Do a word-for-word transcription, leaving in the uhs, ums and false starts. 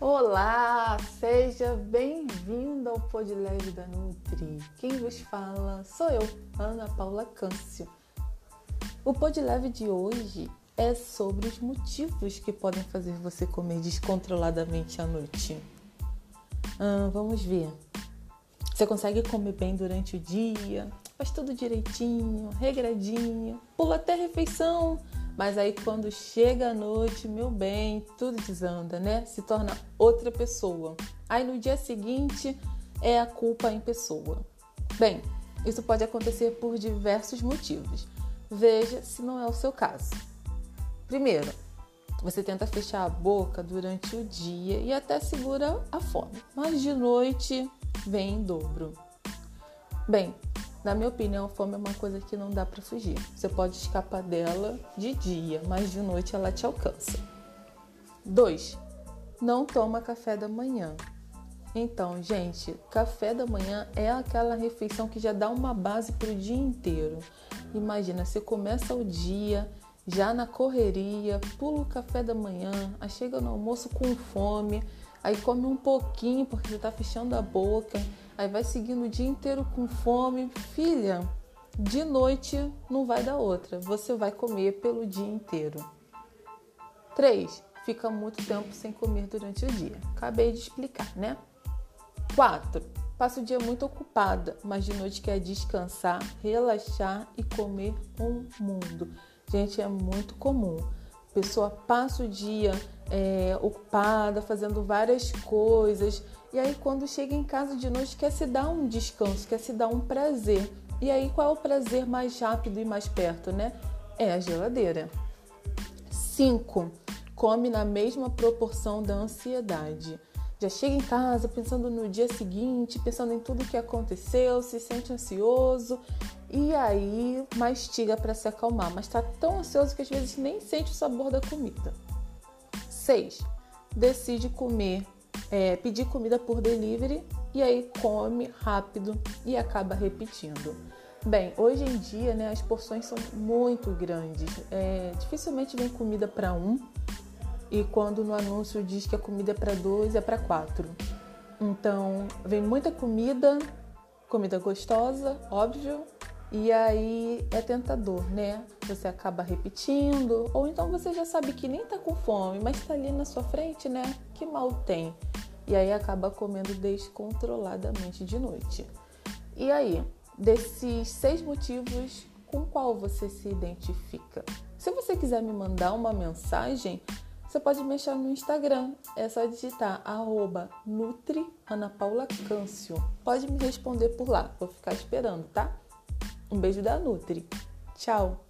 Olá, seja bem-vindo ao Pod Leve da Nutri. Quem vos fala sou eu, Ana Paula Câncio. O Pod Leve de hoje é sobre os motivos que podem fazer você comer descontroladamente à noite. Hum, vamos ver. Você consegue comer bem durante o dia, faz tudo direitinho, regradinho, pula até a refeição. Mas aí quando chega a noite, meu bem, tudo desanda, né? Se torna outra pessoa. Aí no dia seguinte é a culpa em pessoa. Bem, isso pode acontecer por diversos motivos. Veja se não é o seu caso. Primeiro, você tenta fechar a boca durante o dia e até segura a fome. Mas de noite vem em dobro. Bem, na minha opinião, a fome é uma coisa que não dá para fugir. Você pode escapar dela de dia, mas de noite ela te alcança. dois. Não toma café da manhã. Então, gente, café da manhã é aquela refeição que já dá uma base para o dia inteiro. Imagina, você começa o dia já na correria, pula o café da manhã, aí chega no almoço com fome, aí come um pouquinho porque você está fechando a boca. Aí vai seguindo o dia inteiro com fome. Filha, de noite não vai dar outra. Você vai comer pelo dia inteiro. três. Fica muito tempo sem comer durante o dia. Acabei de explicar, né? quatro. Passa o dia muito ocupada, mas de noite quer descansar, relaxar e comer um mundo. Gente, é muito comum. A pessoa passa o dia é, ocupada, fazendo várias coisas. E aí quando chega em casa de noite, quer se dar um descanso, quer se dar um prazer. E aí qual é o prazer mais rápido e mais perto, né? É a geladeira. cinco. Come na mesma proporção da ansiedade. Já chega em casa pensando no dia seguinte, pensando em tudo que aconteceu, se sente ansioso. E aí mastiga para se acalmar, mas está tão ansioso que às vezes nem sente o sabor da comida. seis. Decide comer. É, pedir comida por delivery e aí come rápido e acaba repetindo. Bem, hoje em dia, né, as porções são muito grandes. É, dificilmente vem comida para um e quando no anúncio diz que a comida é para dois, é para quatro. Então, vem muita comida, comida gostosa, óbvio, e aí é tentador, né? Você acaba repetindo ou então você já sabe que nem tá com fome, mas tá ali na sua frente, né? Que mal tem. E aí acaba comendo descontroladamente de noite. E aí, desses seis motivos, com qual você se identifica? Se você quiser me mandar uma mensagem, você pode me achar no Instagram. É só digitar arroba Nutri Ana Paula Câncio. Pode me responder por lá, vou ficar esperando, tá? Um beijo da Nutri. Tchau!